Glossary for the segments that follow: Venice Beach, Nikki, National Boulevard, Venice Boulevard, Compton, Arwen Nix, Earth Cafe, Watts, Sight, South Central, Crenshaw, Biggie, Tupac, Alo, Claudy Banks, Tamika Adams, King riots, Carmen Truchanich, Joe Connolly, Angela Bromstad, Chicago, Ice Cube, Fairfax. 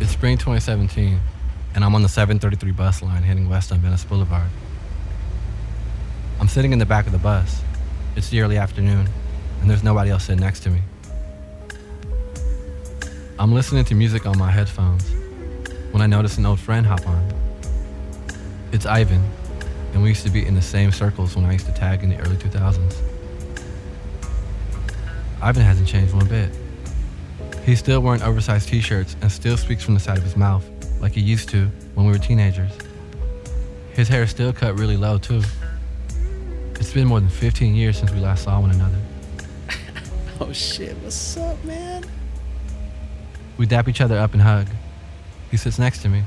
It's spring 2017, and I'm on the 733 bus line heading west on Venice Boulevard. I'm sitting in the back of the bus. It's the early afternoon, and there's nobody else sitting next to me. I'm listening to music on my headphones when I notice an old friend hop on. It's Ivan, and we used to be in the same circles when I used to tag in the early 2000s. Ivan hasn't changed one bit. He's still wearing oversized t-shirts and still speaks from the side of his mouth like he used to when we were teenagers. His hair is still cut really low, too. It's been more than 15 years since we last saw one another. Oh shit, what's up, man? We dap each other up and hug. He sits next to me.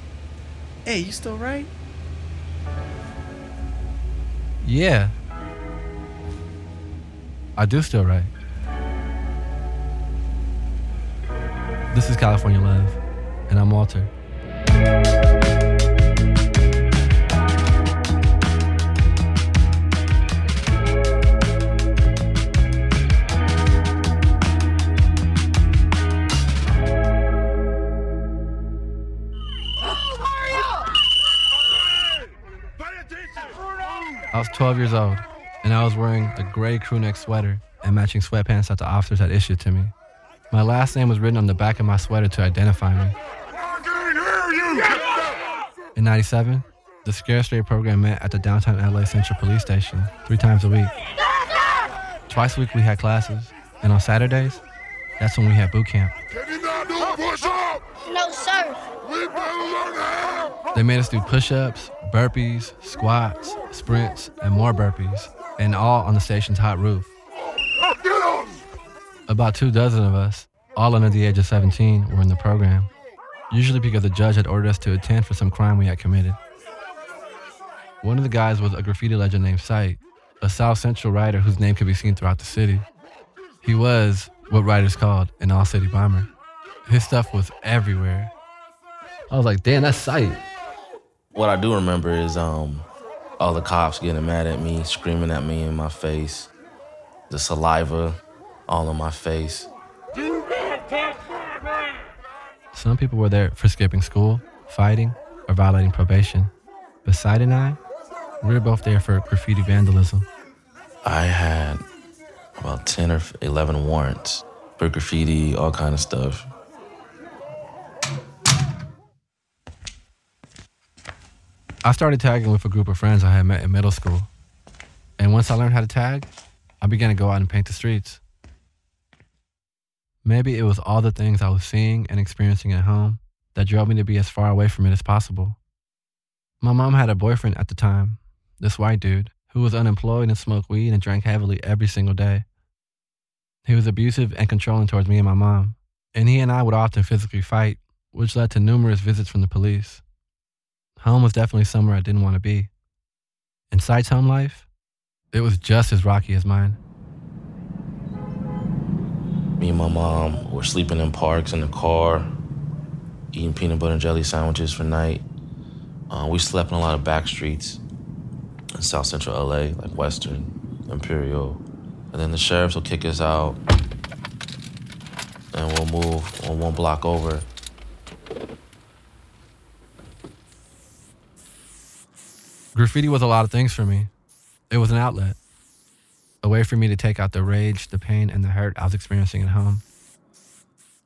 Hey, you still right? Yeah. I do still right. This is California Love, and I'm Walter. I was 12 years old, and I was wearing a gray crewneck sweater and matching sweatpants that the officers had issued to me. My last name was written on the back of my sweater to identify me. I can't hear you. In 97, the Scare Straight program met at the downtown LA Central Police Station 3 times a week. Twice a week we had classes, and on Saturdays, that's when we had boot camp. Can you not do a push-up? No, sir. We better learn. They made us do push-ups, burpees, squats, sprints, and more burpees, and all on the station's hot roof. About 24 of us, all under the age of 17, were in the program, usually because the judge had ordered us to attend for some crime we had committed. One of the guys was a graffiti legend named Sight, a South Central writer whose name could be seen throughout the city. He was what writers called an all-city bomber. His stuff was everywhere. I was like, damn, that's Sight. What I do remember is all the cops getting mad at me, screaming at me in my face, the saliva all in my face. Some people were there for skipping school, fighting, or violating probation. But Sight and I, we were both there for graffiti vandalism. I had about 10 or 11 warrants for graffiti, all kind of stuff. I started tagging with a group of friends I had met in middle school. And once I learned how to tag, I began to go out and paint the streets. Maybe it was all the things I was seeing and experiencing at home that drove me to be as far away from it as possible. My mom had a boyfriend at the time, this white dude, who was unemployed and smoked weed and drank heavily every single day. He was abusive and controlling towards me and my mom, and he and I would often physically fight, which led to numerous visits from the police. Home was definitely somewhere I didn't want to be. And Sight's home life, it was just as rocky as mine. Me and my mom were sleeping in parks in the car, eating peanut butter and jelly sandwiches for night. We slept in a lot of back streets in South Central LA, like Western, Imperial. And then the sheriffs will kick us out and we'll move on one block over. Graffiti was a lot of things for me. It was an outlet, a way for me to take out the rage, the pain, and the hurt I was experiencing at home.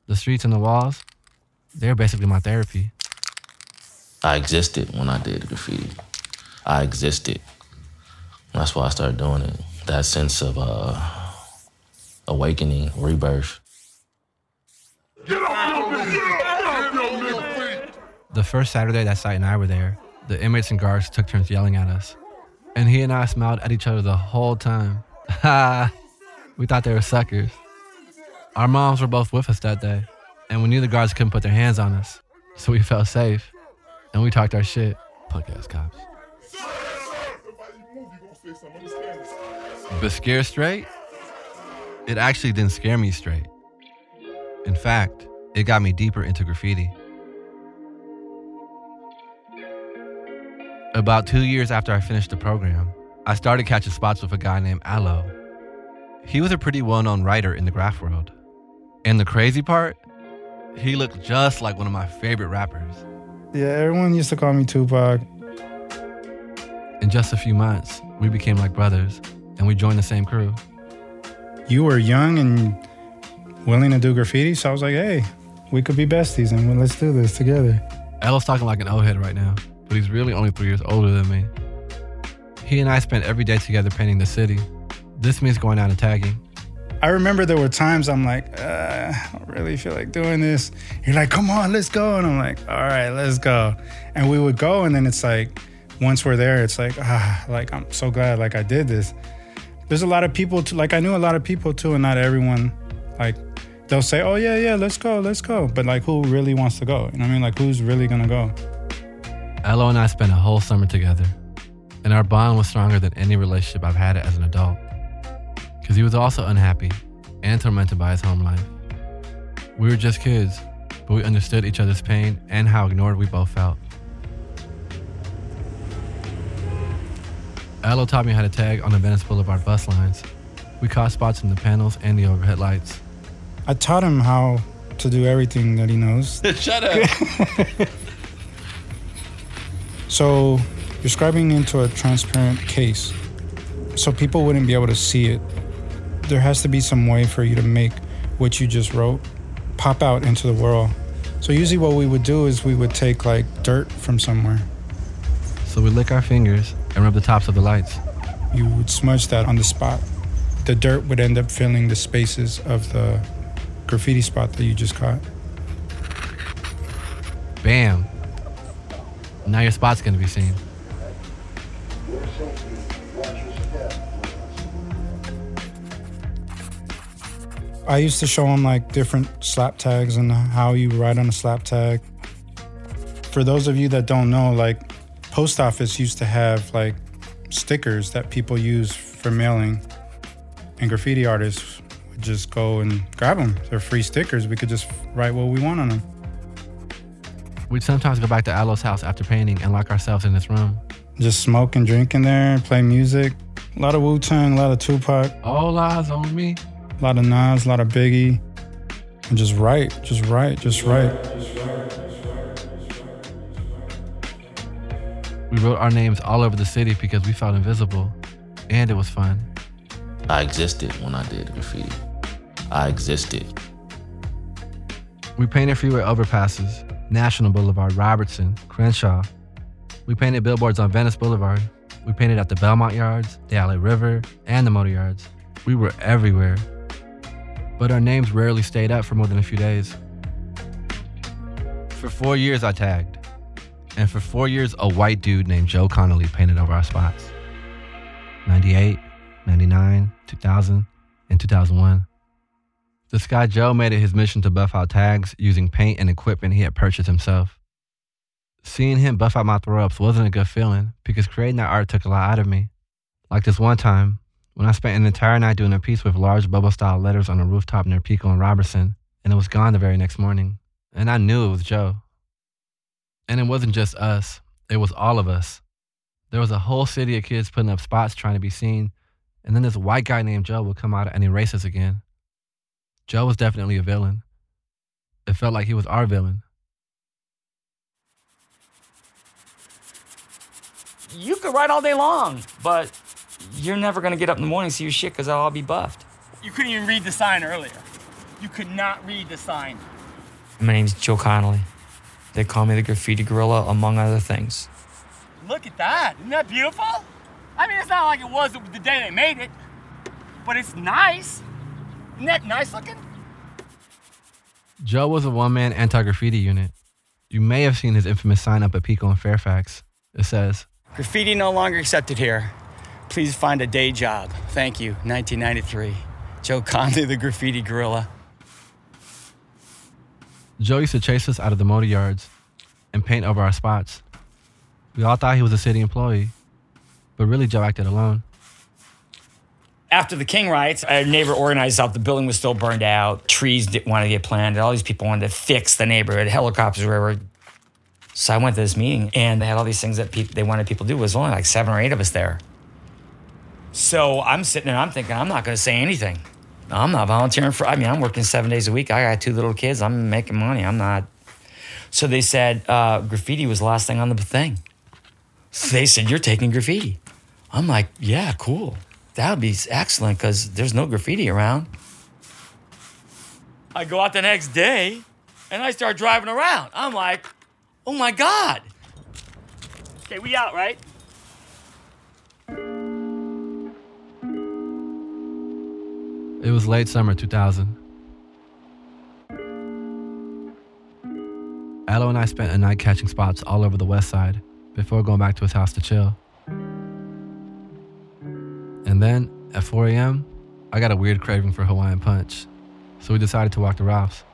The streets and the walls, they were basically my therapy. I existed when I did graffiti. I existed. That's why I started doing it. That sense of awakening, rebirth. Get up, get up. The first Saturday that Sight and I were there, the inmates and guards took turns yelling at us. And he and I smiled at each other the whole time Ha! We thought they were suckers. Our moms were both with us that day, and we knew the guards couldn't put their hands on us, so we felt safe, and we talked our shit. Punk-ass cops. But scared straight? It actually didn't scare me straight. In fact, it got me deeper into graffiti. About 2 years after I finished the program, I started catching spots with a guy named Alo. He was a pretty well-known writer in the graph world. And the crazy part, he looked just like one of my favorite rappers. Yeah, everyone used to call me Tupac. In just a few months, we became like brothers, and we joined the same crew. You were young and willing to do graffiti, so I was like, hey, we could be besties, and let's do this together. Elo's talking like an old head right now, but he's really only 3 years older than me. He and I spent every day together painting the city. This means going out and tagging. I remember there were times I'm like, I don't really feel like doing this. You're like, come on, let's go. And I'm like, all right, let's go. And we would go, and then it's like, once we're there, it's like, I'm so glad, I did this. There's a lot of people, I knew a lot of people, too, and not everyone, they'll say, oh, yeah, let's go. But, who really wants to go? You know what I mean? Who's really gonna go? Elo and I spent a whole summer together, and our bond was stronger than any relationship I've had as an adult, because he was also unhappy and tormented by his home life. We were just kids, but we understood each other's pain and how ignored we both felt. Elo taught me how to tag on the Venice Boulevard bus lines. We caught spots in the panels and the overhead lights. I taught him how to do everything that he knows. Shut up! So, you're scribing into a transparent case, so people wouldn't be able to see it. There has to be some way for you to make what you just wrote pop out into the world. So usually what we would do is we would take, dirt from somewhere. So we lick our fingers and rub the tops of the lights. You would smudge that on the spot. The dirt would end up filling the spaces of the graffiti spot that you just caught. Bam. Now your spot's gonna be seen. I used to show them different slap tags and how you write on a slap tag. For those of you that don't know, post office used to have stickers that people use for mailing, and graffiti artists would just go and grab them. They're free stickers. We could just write what we want on them. We'd sometimes go back to Alo's house after painting and lock ourselves in this room. Just smoke and drink in there, play music. A lot of Wu-Tang, a lot of Tupac. All eyes on me. A lot of Nas, a lot of Biggie. And just write, just write, just write. We wrote our names all over the city because we felt invisible, and it was fun. I existed when I did graffiti. I existed. We painted freeway overpasses. National Boulevard, Robertson, Crenshaw. We painted billboards on Venice Boulevard. We painted at the Belmont Yards, the Alley River, and the Motor Yards. We were everywhere. But our names rarely stayed up for more than a few days. For 4 years, I tagged. And for 4 years, a white dude named Joe Connolly painted over our spots. 98, 99, 2000, and 2001. This guy Joe made it his mission to buff out tags using paint and equipment he had purchased himself. Seeing him buff out my throw-ups wasn't a good feeling because creating that art took a lot out of me. Like this one time, when I spent an entire night doing a piece with large bubble-style letters on a rooftop near Pico and Robertson, and it was gone the very next morning. And I knew it was Joe. And it wasn't just us, it was all of us. There was a whole city of kids putting up spots trying to be seen, and then this white guy named Joe would come out and erase us again. Joe was definitely a villain. It felt like he was our villain. You could write all day long, but you're never gonna get up in the morning and see your shit because I'll all be buffed. You couldn't even read the sign earlier. You could not read the sign. My name's Joe Connolly. They call me the graffiti gorilla, among other things. Look at that, isn't that beautiful? I mean, it's not like it was the day they made it, but it's nice. Isn't that nice looking? Joe was a one-man anti-graffiti unit. You may have seen his infamous sign up at Pico in Fairfax. It says, "Graffiti no longer accepted here. Please find a day job. Thank you. 1993. Joe Connolly, the graffiti gorilla. Joe used to chase us out of the Motor Yards and paint over our spots. We all thought he was a city employee, but really Joe acted alone. After the King riots, our neighbor organized itself. The building was still burned out. Trees didn't want to get planted. All these people wanted to fix the neighborhood. Helicopters were everywhere. So I went to this meeting, and they had all these things that they wanted people to do. It was only like 7 or 8 of us there. So I'm sitting there, I'm thinking, I'm not going to say anything. I'm not volunteering for, I mean, I'm working 7 days a week. I got 2 little kids. I'm making money. I'm not. So they said graffiti was the last thing on the thing. So they said, you're taking graffiti. I'm like, yeah, cool. That would be excellent because there's no graffiti around. I go out the next day and I start driving around. I'm like, oh my God. Okay, we out, right? It was late summer 2000. Alo and I spent a night catching spots all over the west side before going back to his house to chill. And then, at 4 a.m., I got a weird craving for Hawaiian punch, so we decided to walk to Ralph's.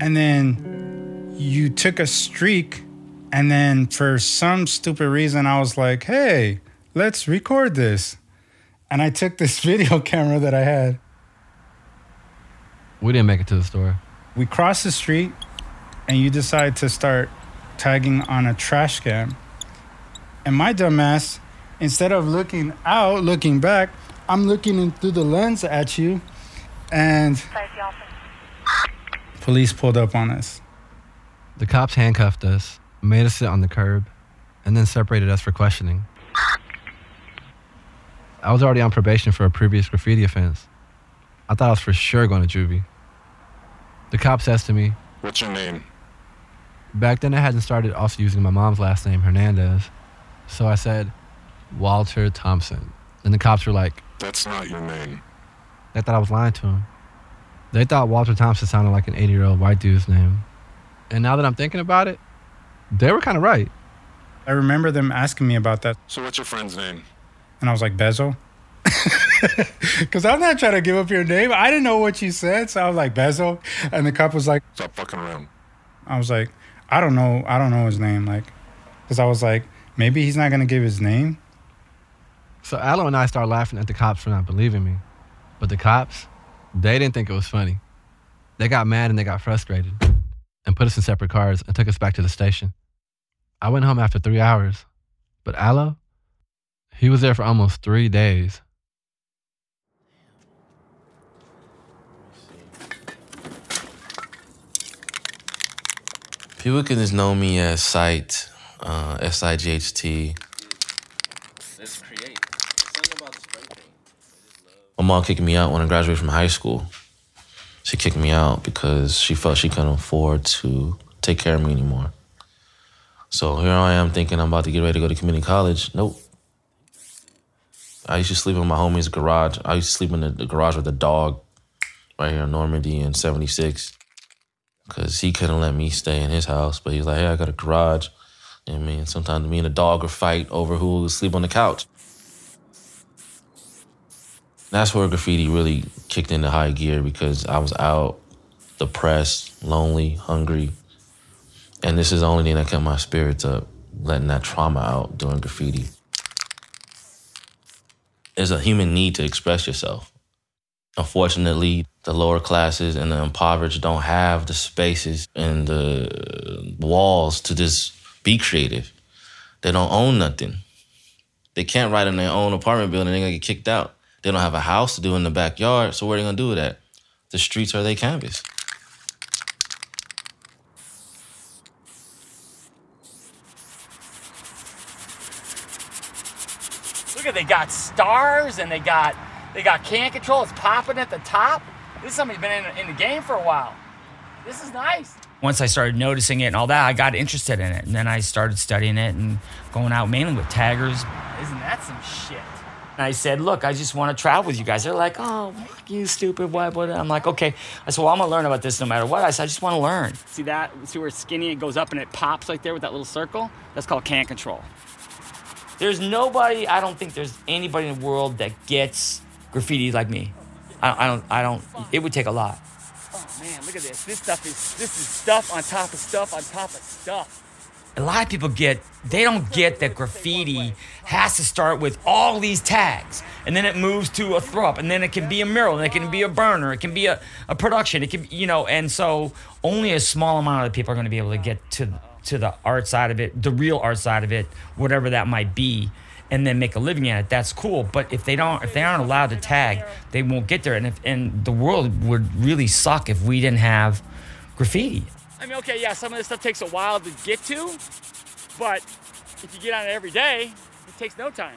And then you took a streak, and then for some stupid reason, I was like, hey, let's record this. And I took this video camera that I had. We didn't make it to the store. We crossed the street, and you decided to start tagging on a trash can. And my dumbass, instead of looking out, looking back, I'm looking in through the lens at you, and police pulled up on us. The cops handcuffed us, made us sit on the curb, and then separated us for questioning. I was already on probation for a previous graffiti offense. I thought I was for sure going to juvie. The cop says to me, "What's your name?" Back then I hadn't started also using my mom's last name, Hernandez. So I said, Walter Thompson. And the cops were like, "That's not your name." They thought I was lying to them. They thought Walter Thompson sounded like an 80-year-old white dude's name. And now that I'm thinking about it, they were kind of right. I remember them asking me about that. So what's your friend's name? And I was like, "Bezel?" Because I'm not trying to give up your name. I didn't know what you said, so I was like, "Bezel?" And the cop was like, "Stop fucking around." I was like, I don't know his name. Like, because I was like, maybe he's not going to give his name. So Alo and I started laughing at the cops for not believing me. But the cops, they didn't think it was funny. They got mad and they got frustrated and put us in separate cars and took us back to the station. I went home after 3 hours, but Alo, he was there for almost 3 days. People can just know me as Sight, S-I-G-H-T. Let's create. Something about the spray paint. My mom kicked me out when I graduated from high school. She kicked me out because she felt she couldn't afford to take care of me anymore. So here I am thinking I'm about to get ready to go to community college. Nope. I used to sleep in my homie's garage. I used to sleep in the garage with a dog right here in Normandy in 76 because he couldn't let me stay in his house. But he was like, "Hey, I got a garage." I mean, sometimes me and the dog would fight over who would sleep on the couch. That's where graffiti really kicked into high gear because I was out, depressed, lonely, hungry. And this is the only thing that kept my spirits up, letting that trauma out doing graffiti. There's a human need to express yourself. Unfortunately, the lower classes and the impoverished don't have the spaces and the walls to just be creative. They don't own nothing. They can't write in their own apartment building. They're going to get kicked out. They don't have a house to do in the backyard, so where are they going to do it at? The streets are their canvas. They got stars and they got can control. It's popping at the top. This is somebody who's been in the game for a while. This is nice. Once I started noticing it and all that, I got interested in it. And then I started studying it and going out mainly with taggers. Isn't that some shit? And I said, "Look, I just want to travel with you guys." They're like, "Oh, fuck you, stupid white boy." I'm like, "Okay." I said, "Well, I'm going to learn about this no matter what." I said, "I just want to learn." See that? See where it's skinny? It goes up and it pops right there with that little circle? That's called can control. There's nobody, I don't think there's anybody in the world that gets graffiti like me. I don't, it would take a lot. Oh man, look at this. This is stuff on top of stuff on top of stuff. A lot of people don't get that graffiti has to start with all these tags, and then it moves to a throw up, and then it can be a mural, and it can be a burner, it can be a production, it can, you know, and so only a small amount of people are going to be able to get to the art side of it, the real art side of it, whatever that might be, and then make a living at it. That's cool, but if they aren't allowed to tag, they won't get there, and the world would really suck if we didn't have graffiti. I mean, okay, yeah, some of this stuff takes a while to get to, but if you get on it every day, it takes no time.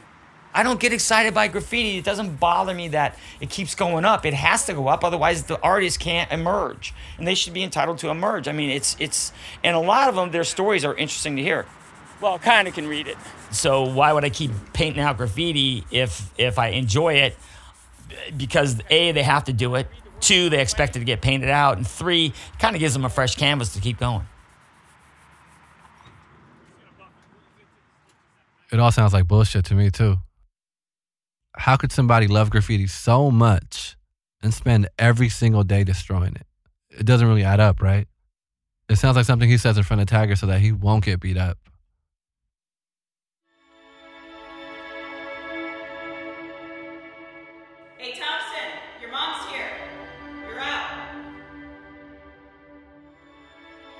I don't get excited by graffiti. It doesn't bother me that it keeps going up. It has to go up, otherwise the artists can't emerge, and they should be entitled to emerge. I mean, it's and a lot of them, their stories are interesting to hear. Well, kind of can read it. So why would I keep painting out graffiti if I enjoy it? Because A, they have to do it. 2, they expected to get painted out. And 3, it kind of gives them a fresh canvas to keep going. It all sounds like bullshit to me, too. How could somebody love graffiti so much and spend every single day destroying it? It doesn't really add up, right? It sounds like something he says in front of Tiger so that he won't get beat up.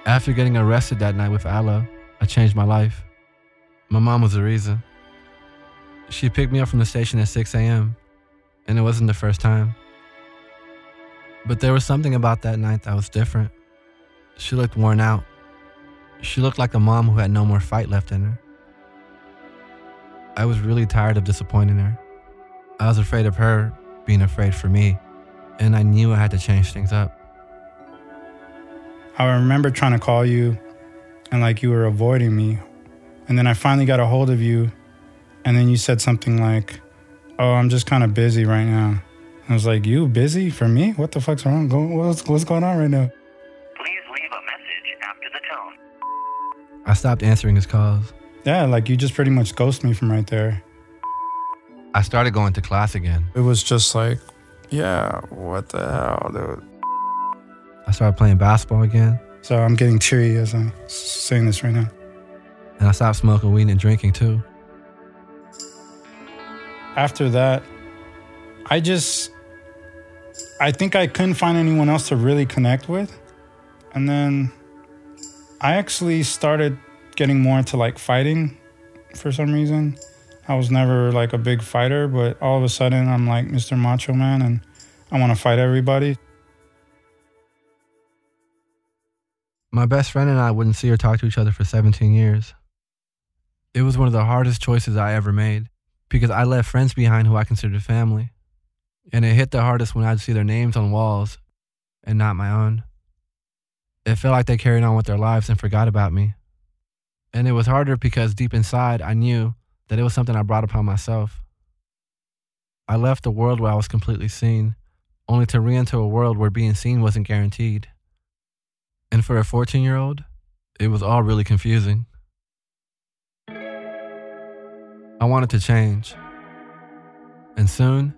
After getting arrested that night with Alo, I changed my life. My mom was the reason. She picked me up from the station at 6 a.m., and it wasn't the first time. But there was something about that night that was different. She looked worn out. She looked like a mom who had no more fight left in her. I was really tired of disappointing her. I was afraid of her being afraid for me, and I knew I had to change things up. I remember trying to call you and like you were avoiding me. And then I finally got a hold of you. And then you said something like, "Oh, I'm just kind of busy right now." And I was like, "You busy for me? What the fuck's wrong? What's going on right now?" Please leave a message after the tone. I stopped answering his calls. Yeah, like you just pretty much ghosted me from right there. I started going to class again. It was just like, yeah, what the hell, dude? I started playing basketball again. So I'm getting cheery as I'm saying this right now. And I stopped smoking weed and drinking too. After that, I think I couldn't find anyone else to really connect with. And then I actually started getting more into like fighting for some reason. I was never like a big fighter, but all of a sudden I'm like Mr. Macho Man and I want to fight everybody. My best friend and I wouldn't see or talk to each other for 17 years. It was one of the hardest choices I ever made because I left friends behind who I considered family. And it hit the hardest when I'd see their names on walls and not my own. It felt like they carried on with their lives and forgot about me. And it was harder because deep inside I knew that it was something I brought upon myself. I left a world where I was completely seen, only to re-enter a world where being seen wasn't guaranteed. And for a 14-year-old, it was all really confusing. I wanted to change. And soon,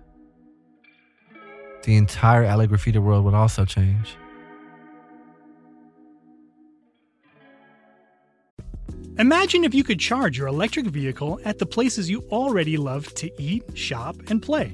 the entire LA graffiti world would also change. Imagine if you could charge your electric vehicle at the places you already love to eat, shop, and play.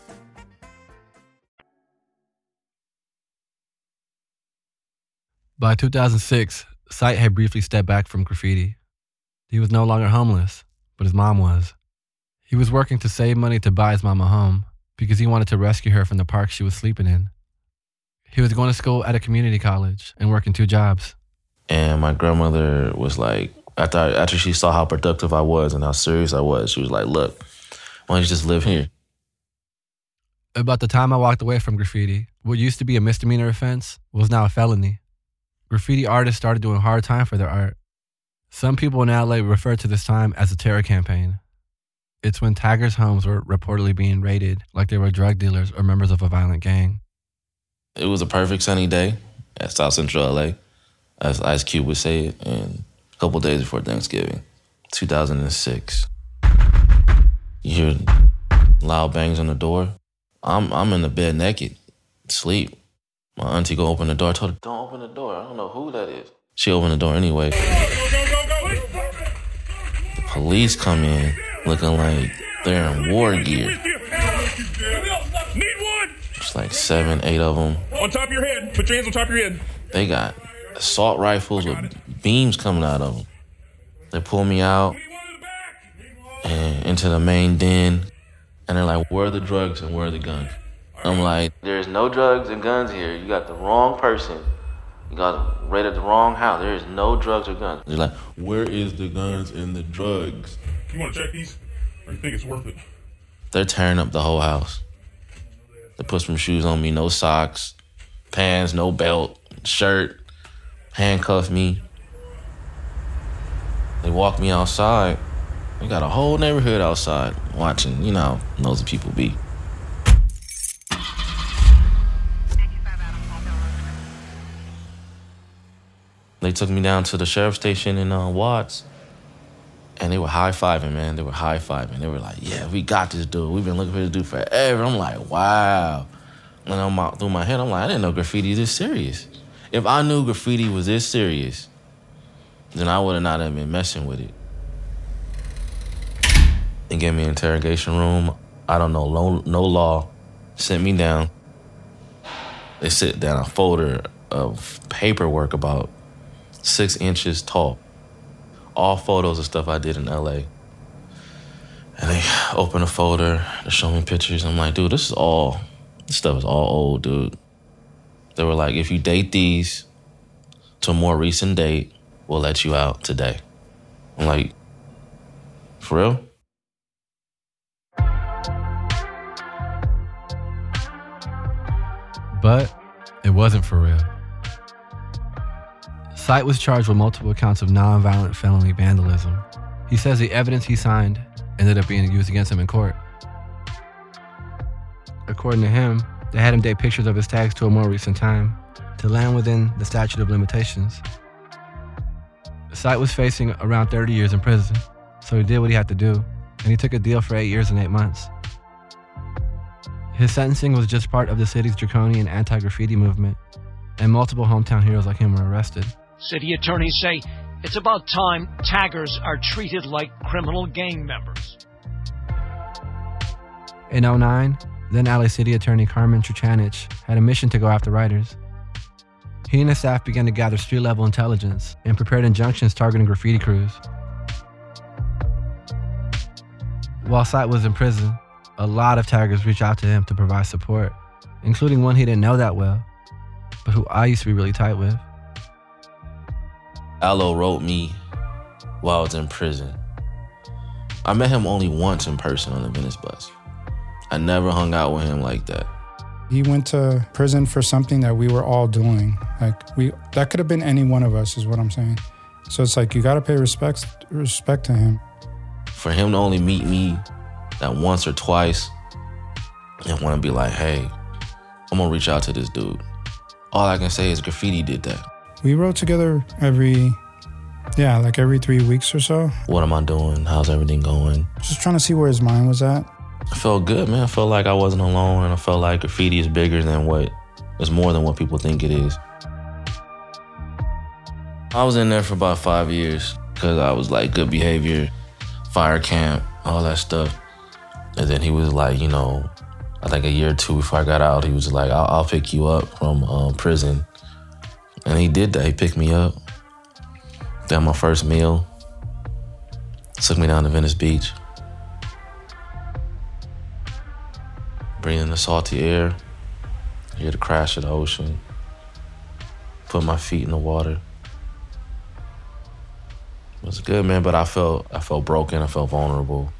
By 2006, Sight had briefly stepped back from graffiti. He was no longer homeless, but his mom was. He was working to save money to buy his mom a home because he wanted to rescue her from the park she was sleeping in. He was going to school at a community college and working two jobs. And my grandmother was like, after she saw how productive I was and how serious I was, she was like, look, why don't you just live here? About the time I walked away from graffiti, what used to be a misdemeanor offense was now a felony. Graffiti artists started doing hard time for their art. Some people in LA refer to this time as a terror campaign. It's when taggers' homes were reportedly being raided like they were drug dealers or members of a violent gang. It was a perfect sunny day at South Central LA, as Ice Cube would say it, and a couple days before Thanksgiving, 2006. You hear loud bangs on the door. I'm in the bed naked, asleep. My auntie go open the door. I told her, don't open the door. I don't know who that is. She opened the door anyway. The police come in looking like they're in war gear. It's like 7, 8 of them. On top of your head. Put your hands on top of your head. They got assault rifles with beams coming out of them. They pull me out and into the main den. And they're like, where are the drugs and where are the guns? I'm like, there's no drugs and guns here. You got the wrong person. You got raided the wrong house. There is no drugs or guns. They're like, where is the guns and the drugs? You want to check these? Or you think it's worth it? They're tearing up the whole house. They put some shoes on me, no socks, pants, no belt, shirt, handcuffed me. They walk me outside. We got a whole neighborhood outside watching, you know, how nosy people be. They took me down to the sheriff's station in Watts, and they were high-fiving, man. They were high-fiving. They were like, yeah, we got this dude. We've been looking for this dude forever. I'm like, wow. And through my head, I'm like, I didn't know graffiti this serious. If I knew graffiti was this serious, then I would have not have been messing with it. They gave me an interrogation room. I don't know, no law. Sent me down. They sit down a folder of paperwork about 6 inches tall. All photos of stuff I did in LA. And they open a folder to show me pictures. I'm like, dude, this stuff is all old, dude. They were like, if you date these to a more recent date, we'll let you out today. I'm like, for real? But it wasn't for real. Sight was charged with multiple counts of nonviolent felony vandalism. He says the evidence he signed ended up being used against him in court. According to him, they had him date pictures of his tags to a more recent time to land within the statute of limitations. Sight was facing around 30 years in prison, so he did what he had to do, and he took a deal for 8 years and 8 months. His sentencing was just part of the city's draconian anti-graffiti movement, and multiple hometown heroes like him were arrested. City attorneys say it's about time taggers are treated like criminal gang members. In 2009, then LA City Attorney Carmen Truchanich had a mission to go after rioters. He and his staff began to gather street-level intelligence and prepared injunctions targeting graffiti crews. While Sight was in prison, a lot of taggers reached out to him to provide support, including one he didn't know that well, but who I used to be really tight with. Alo wrote me while I was in prison. I met him only once in person on the Venice bus. I never hung out with him like that. He went to prison for something that we were all doing. Like that could have been any one of us, is what I'm saying. So it's like you gotta pay respect to him. For him to only meet me that once or twice and wanna be like, hey, I'm gonna reach out to this dude. All I can say is graffiti did that. We wrote together every 3 weeks or so. What am I doing? How's everything going? Just trying to see where his mind was at. I felt good, man. I felt like I wasn't alone, and I felt like graffiti is bigger than it's more than what people think it is. I was in there for about 5 years because I was like good behavior, fire camp, all that stuff. And then he was like, you know, I think a year or two before I got out, he was like, I'll pick you up from prison And he did that. He picked me up, got my first meal, took me down to Venice Beach, breathing the salty air, hear the crash of the ocean, put my feet in the water. It was good, man, but I felt broken, I felt vulnerable.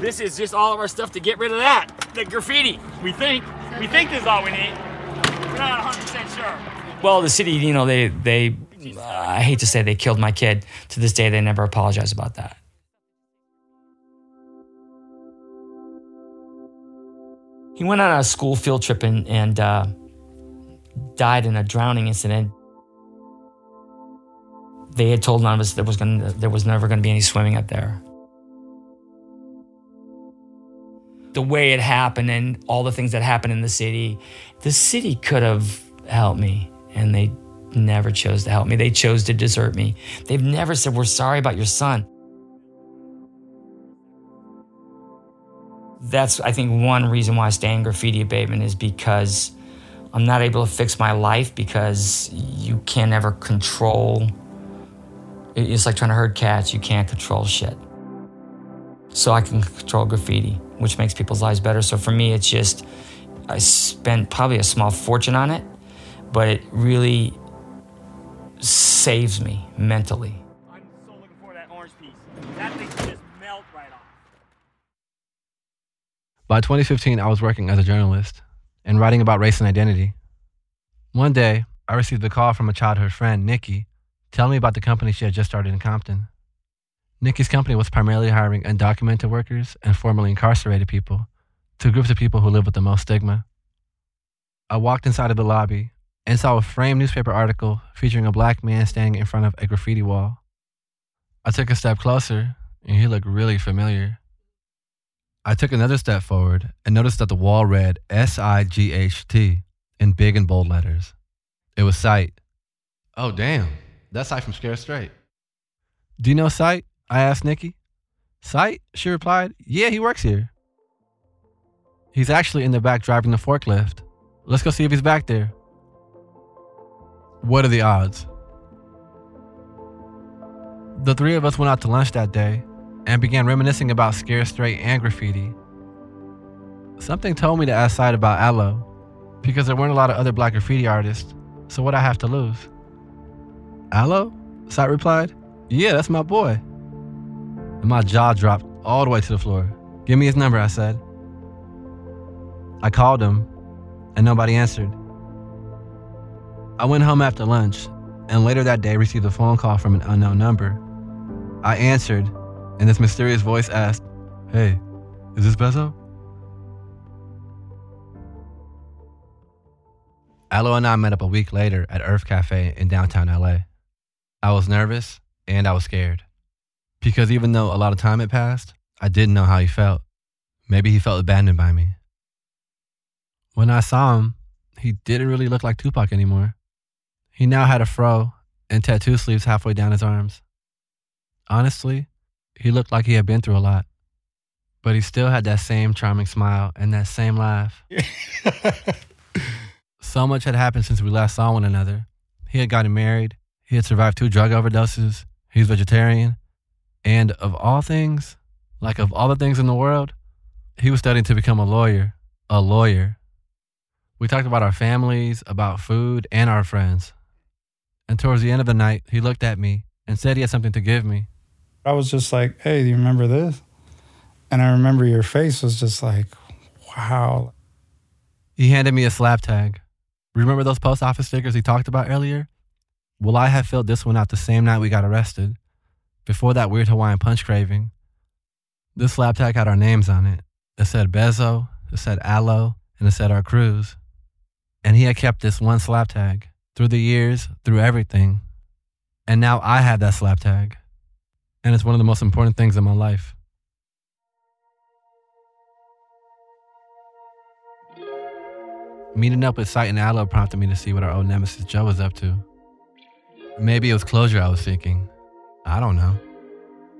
This is just all of our stuff to get rid of that. The graffiti, we think this is all we need. We're not 100% sure. Well, the city, you know, they I hate to say they killed my kid. To this day, they never apologize about that. He went on a school field trip and died in a drowning incident. They had told none of us there was never going to be any swimming up there. The way it happened and all the things that happened in the city could have helped me, and they never chose to help me. They chose to desert me. They've never said, "We're sorry about your son." That's, I think, one reason why I stay in graffiti abatement, is because I'm not able to fix my life, because you can't ever control. It's like trying to herd cats. You can't control shit. So I can control graffiti, which makes people's lives better. So for me, it's just, I spent probably a small fortune on it, but it really saves me mentally. I'm so looking for that orange piece. That thing just melt right off. By 2015, I was working as a journalist and writing about race and identity. One day, I received a call from a childhood friend, Nikki, telling me about the company she had just started in Compton. Nikki's company was primarily hiring undocumented workers and formerly incarcerated people, two groups of people who live with the most stigma. I walked inside of the lobby and saw a framed newspaper article featuring a black man standing in front of a graffiti wall. I took a step closer, and he looked really familiar. I took another step forward and noticed that the wall read SIGHT in big and bold letters. It was Sight. Oh, damn. That's Sight from Scared Straight. Do you know Sight? I asked Nikki. Sight? She replied, yeah, he works here. He's actually in the back driving the forklift. Let's go see if he's back there. What are the odds? The three of us went out to lunch that day and began reminiscing about Scared Straight and graffiti. Something told me to ask Sight about Alo, because there weren't a lot of other black graffiti artists, so what'd I have to lose? Alo? Sight replied. Yeah, that's my boy. And my jaw dropped all the way to the floor. Give me his number, I said. I called him, and nobody answered. I went home after lunch, and later that day received a phone call from an unknown number. I answered, and this mysterious voice asked, hey, is this Bezo? Alo and I met up a week later at Earth Cafe in downtown LA. I was nervous, and I was scared. Because even though a lot of time had passed, I didn't know how he felt. Maybe he felt abandoned by me. When I saw him, he didn't really look like Tupac anymore. He now had a fro and tattoo sleeves halfway down his arms. Honestly, he looked like he had been through a lot. But he still had that same charming smile and that same laugh. So much had happened since we last saw one another. He had gotten married. He had survived 2 drug overdoses. He's vegetarian. And of all things, like of all the things in the world, he was studying to become a lawyer. A lawyer. We talked about our families, about food, and our friends. And towards the end of the night, he looked at me and said he had something to give me. I was just like, hey, do you remember this? And I remember your face was just like, wow. He handed me a slap tag. Remember those post office stickers he talked about earlier? Well, I had filled this one out the same night we got arrested, before that weird Hawaiian punch craving. This slab tag had our names on it. It said Bezo, it said Alo, and it said our crews. And he had kept this one slab tag through the years, through everything. And now I have that slab tag. And it's one of the most important things in my life. Meeting up with Sight and Alo prompted me to see what our old nemesis Joe was up to. Maybe it was closure I was seeking. I don't know.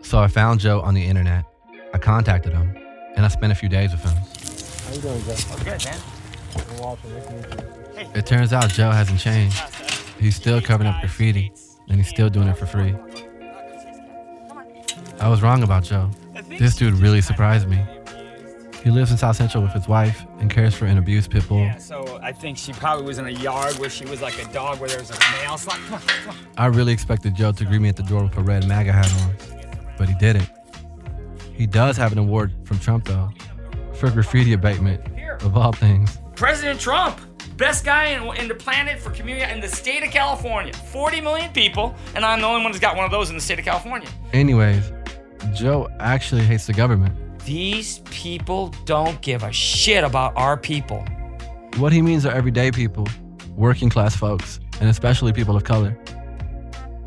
So I found Joe on the internet. I contacted him. and I spent a few days with him. How you doing, Joe? Oh, good, man. I'm watching. Nice to meet you. It turns out Joe hasn't changed. He's still covering up graffiti, and he's still doing it for free. I was wrong about Joe. This dude really surprised me. He lives in South Central with his wife and cares for an abused pit bull. Yeah, so I think she probably was in a yard where she was like a dog where there was a male. So come on, come on. I really expected Joe to greet me at the door with a red MAGA hat on, but he didn't. He does have an award from Trump, though, for graffiti abatement, of all things. President Trump, best guy in the planet for community in the state of California. 40 million people, and I'm the only one who's got one of those in the state of California. Anyways, Joe actually hates the government. These people don't give a shit about our people. What he means are everyday people, working class folks, and especially people of color.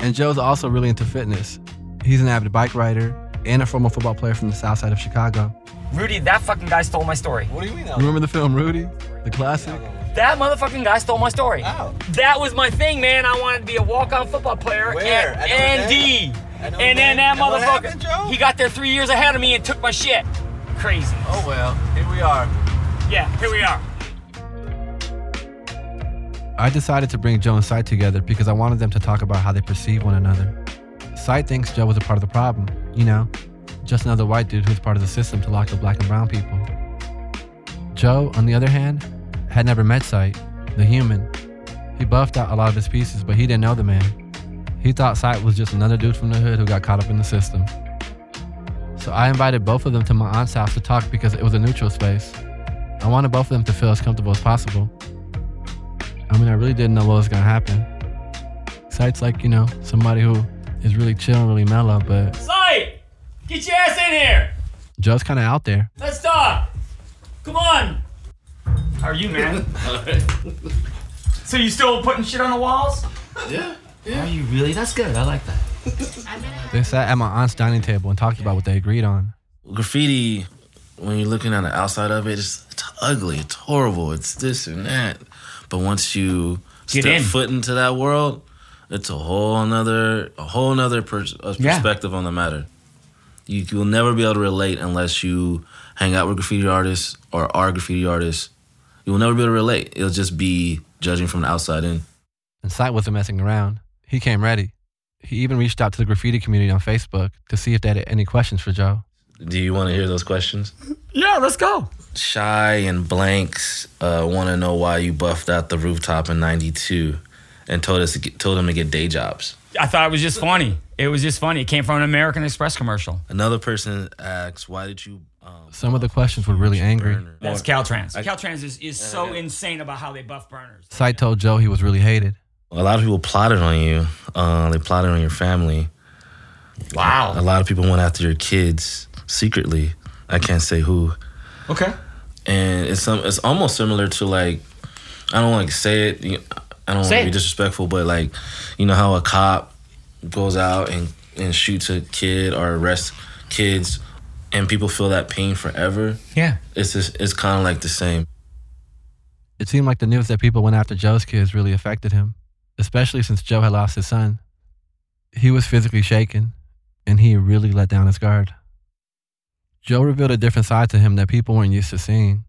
And Joe's also really into fitness. He's an avid bike rider and a former football player from the south side of Chicago. Rudy, that fucking guy stole my story. What do you mean? Remember the film Rudy, the classic? That motherfucking guy stole my story. Oh. That was my thing, man. I wanted to be a walk-on football player at ND. And then that motherfucker, happened, he got there 3 years ahead of me and took my shit. Crazy. Oh, well, here we are. Yeah, here we are. I decided to bring Joe and Sight together because I wanted them to talk about how they perceive one another. Sight thinks Joe was a part of the problem, you know, just another white dude who's part of the system to lock up black and brown people. Joe, on the other hand, had never met Sight, the human. He buffed out a lot of his pieces, but he didn't know the man. He thought Sight was just another dude from the hood who got caught up in the system. So I invited both of them to my aunt's house to talk because it was a neutral space. I wanted both of them to feel as comfortable as possible. I mean, I really didn't know what was gonna happen. Sight's like, you know, somebody who is really chill and really mellow, but... Sight! Get your ass in here! Joe's kinda out there. Let's talk! Come on! How are you, man? So you still putting shit on the walls? Yeah. Yeah. Are you really? That's good. I like that. They sat at my aunt's dining table and talked about what they agreed on. Graffiti, when you're looking at the outside of it, it's ugly. It's horrible. It's this and that. But once you step foot into that world, it's a whole nother perspective on the matter. You'll never be able to relate unless you hang out with graffiti artists or are graffiti artists. You'll never be able to relate. It'll just be judging from the outside in. And Sight wasn't messing around. He came ready. He even reached out to the graffiti community on Facebook to see if they had any questions for Joe. Do you want to hear those questions? Yeah, let's go. Shy and Blanks want to know why you buffed out the rooftop in 92 and told them to get day jobs. I thought it was just funny. It was just funny. It came from an American Express commercial. Another person asks, why did you... Some of the questions were really angry. That's Caltrans. Caltrans is so insane about how they buff burners. Sight told Joe he was really hated. A lot of people plotted on you. They plotted on your family. Wow. A lot of people went after your kids secretly. I can't say who. Okay. And it's almost similar to, like, I don't want to say it. I don't want to be disrespectful, but, like, you know how a cop goes out and shoots a kid or arrests kids and people feel that pain forever? Yeah. It's kind of like the same. It seemed like the news that people went after Joe's kids really affected him, especially since Joe had lost his son. He was physically shaken, and he really let down his guard. Joe revealed a different side to him that people weren't used to seeing.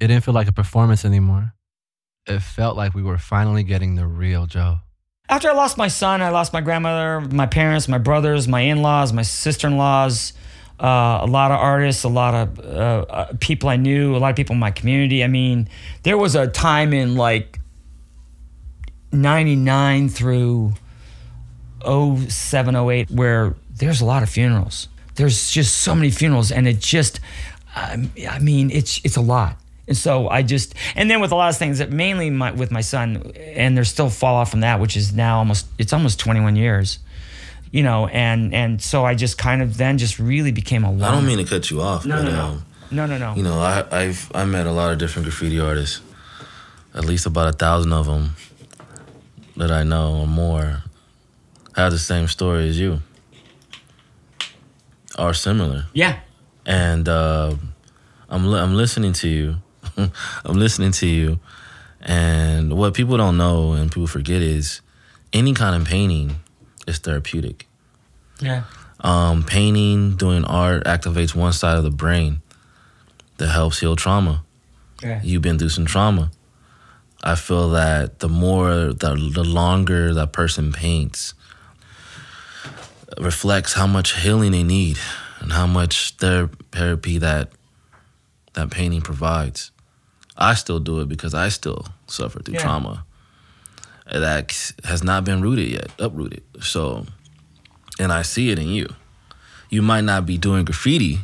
It didn't feel like a performance anymore. It felt like we were finally getting the real Joe. After I lost my son, I lost my grandmother, my parents, my brothers, my in-laws, my sister-in-laws, a lot of artists, a lot of people I knew, a lot of people in my community. I mean, there was a time in, like, 99 through 07, 08, where there's a lot of funerals. There's just so many funerals, and it just, I mean, it's a lot. And so I just, and then with a lot of things, that mainly with my son, and there's still fall off from that, which is now almost 21 years, you know, and so I just kind of then just really became a loner. I don't mean to cut you off. No. You know, I met a lot of different graffiti artists, at least about 1,000 of them that I know or more, have the same story as you, are similar. Yeah. And I'm listening to you. I'm listening to you. And what people don't know and people forget is any kind of painting is therapeutic. Yeah. Painting, doing art, activates one side of the brain. that helps heal trauma. Yeah. You've been through some trauma. I feel that the more, the longer that person paints, reflects how much healing they need and how much therapy that painting provides. I still do it because I still suffer through trauma that has not been rooted yet, uprooted. So, and I see it in you. You might not be doing graffiti,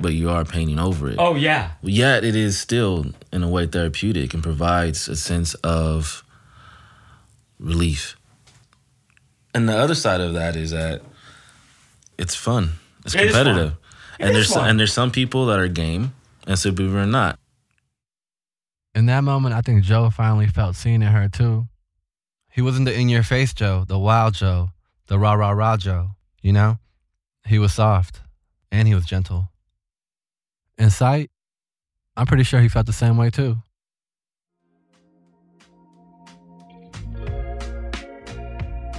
but you are painting over it. Oh, yeah. Yet it is still, in a way, therapeutic and provides a sense of relief. And the other side of that is that it's fun. It's competitive. Fun. And there's some people that are game and some people are not. In that moment, I think Joe finally felt seen in her, too. He wasn't the in-your-face Joe, the wild Joe, the rah-rah-rah Joe, you know? He was soft, and he was gentle. In Sight, I'm pretty sure he felt the same way, too.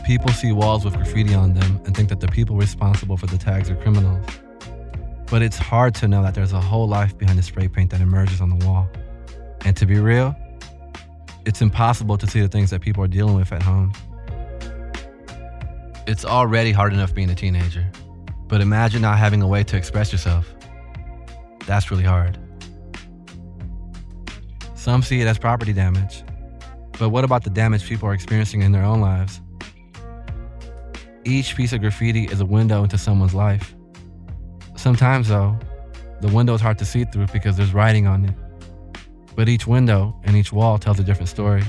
People see walls with graffiti on them and think that the people responsible for the tags are criminals. But it's hard to know that there's a whole life behind the spray paint that emerges on the wall. And to be real, it's impossible to see the things that people are dealing with at home. It's already hard enough being a teenager, but imagine not having a way to express yourself. That's really hard. Some see it as property damage, but what about the damage people are experiencing in their own lives? Each piece of graffiti is a window into someone's life. Sometimes though, the window is hard to see through because there's writing on it. But each window and each wall tells a different story.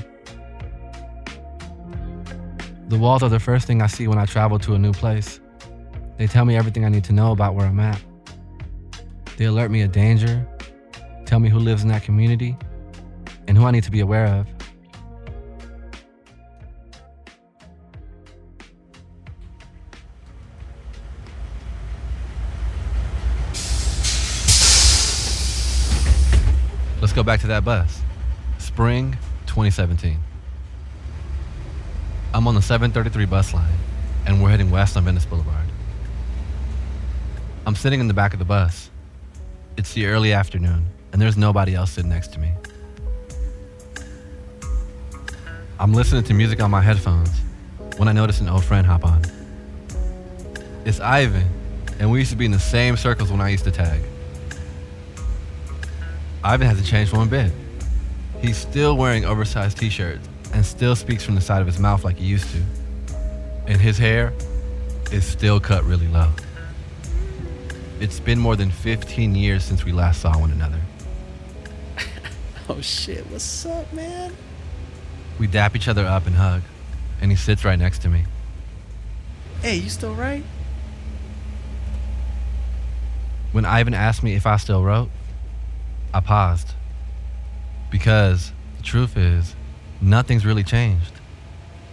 The walls are the first thing I see when I travel to a new place. They tell me everything I need to know about where I'm at. They alert me of danger, tell me who lives in that community, and who I need to be aware of. Let's go back to that bus. Spring 2017. I'm on the 733 bus line, and we're heading west on Venice Boulevard. I'm sitting in the back of the bus. It's the early afternoon, and there's nobody else sitting next to me. I'm listening to music on my headphones when I notice an old friend hop on. It's Ivan, and we used to be in the same circles when I used to tag. Ivan hasn't changed one bit. He's still wearing oversized t-shirts and still speaks from the side of his mouth like he used to. And his hair is still cut really low. It's been more than 15 years since we last saw one another. Oh shit, what's up, man? We dap each other up and hug, and he sits right next to me. Hey, you still write? When Ivan asked me if I still wrote, I paused. Because the truth is, nothing's really changed.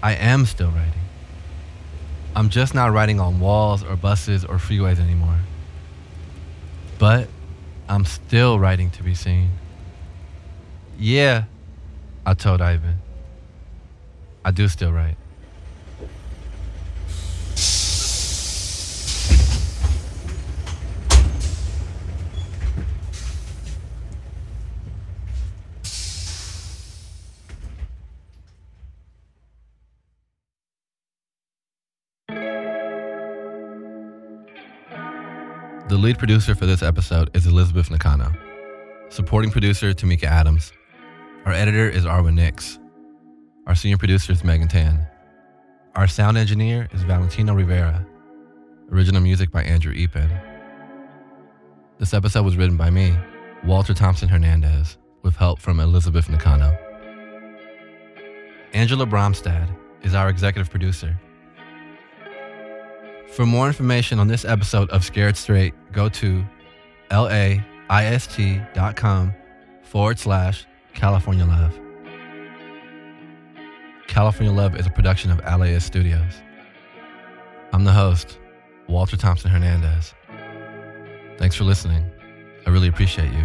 I am still writing. I'm just not writing on walls or buses or freeways anymore. But I'm still writing to be seen. Yeah, I told Ivan. I do still write. The lead producer for this episode is Elizabeth Nakano. Supporting producer, Tamika Adams. Our editor is Arwen Nix. Our senior producer is Megan Tan. Our sound engineer is Valentino Rivera. Original music by Andrew Epen. This episode was written by me, Walter Thompson Hernandez, with help from Elizabeth Nakano. Angela Bromstad is our executive producer. For more information on this episode of Scared Straight, go to laist.com/California Love. California Love is a production of LAS Studios. I'm the host, Walter Thompson Hernandez. Thanks for listening. I really appreciate you.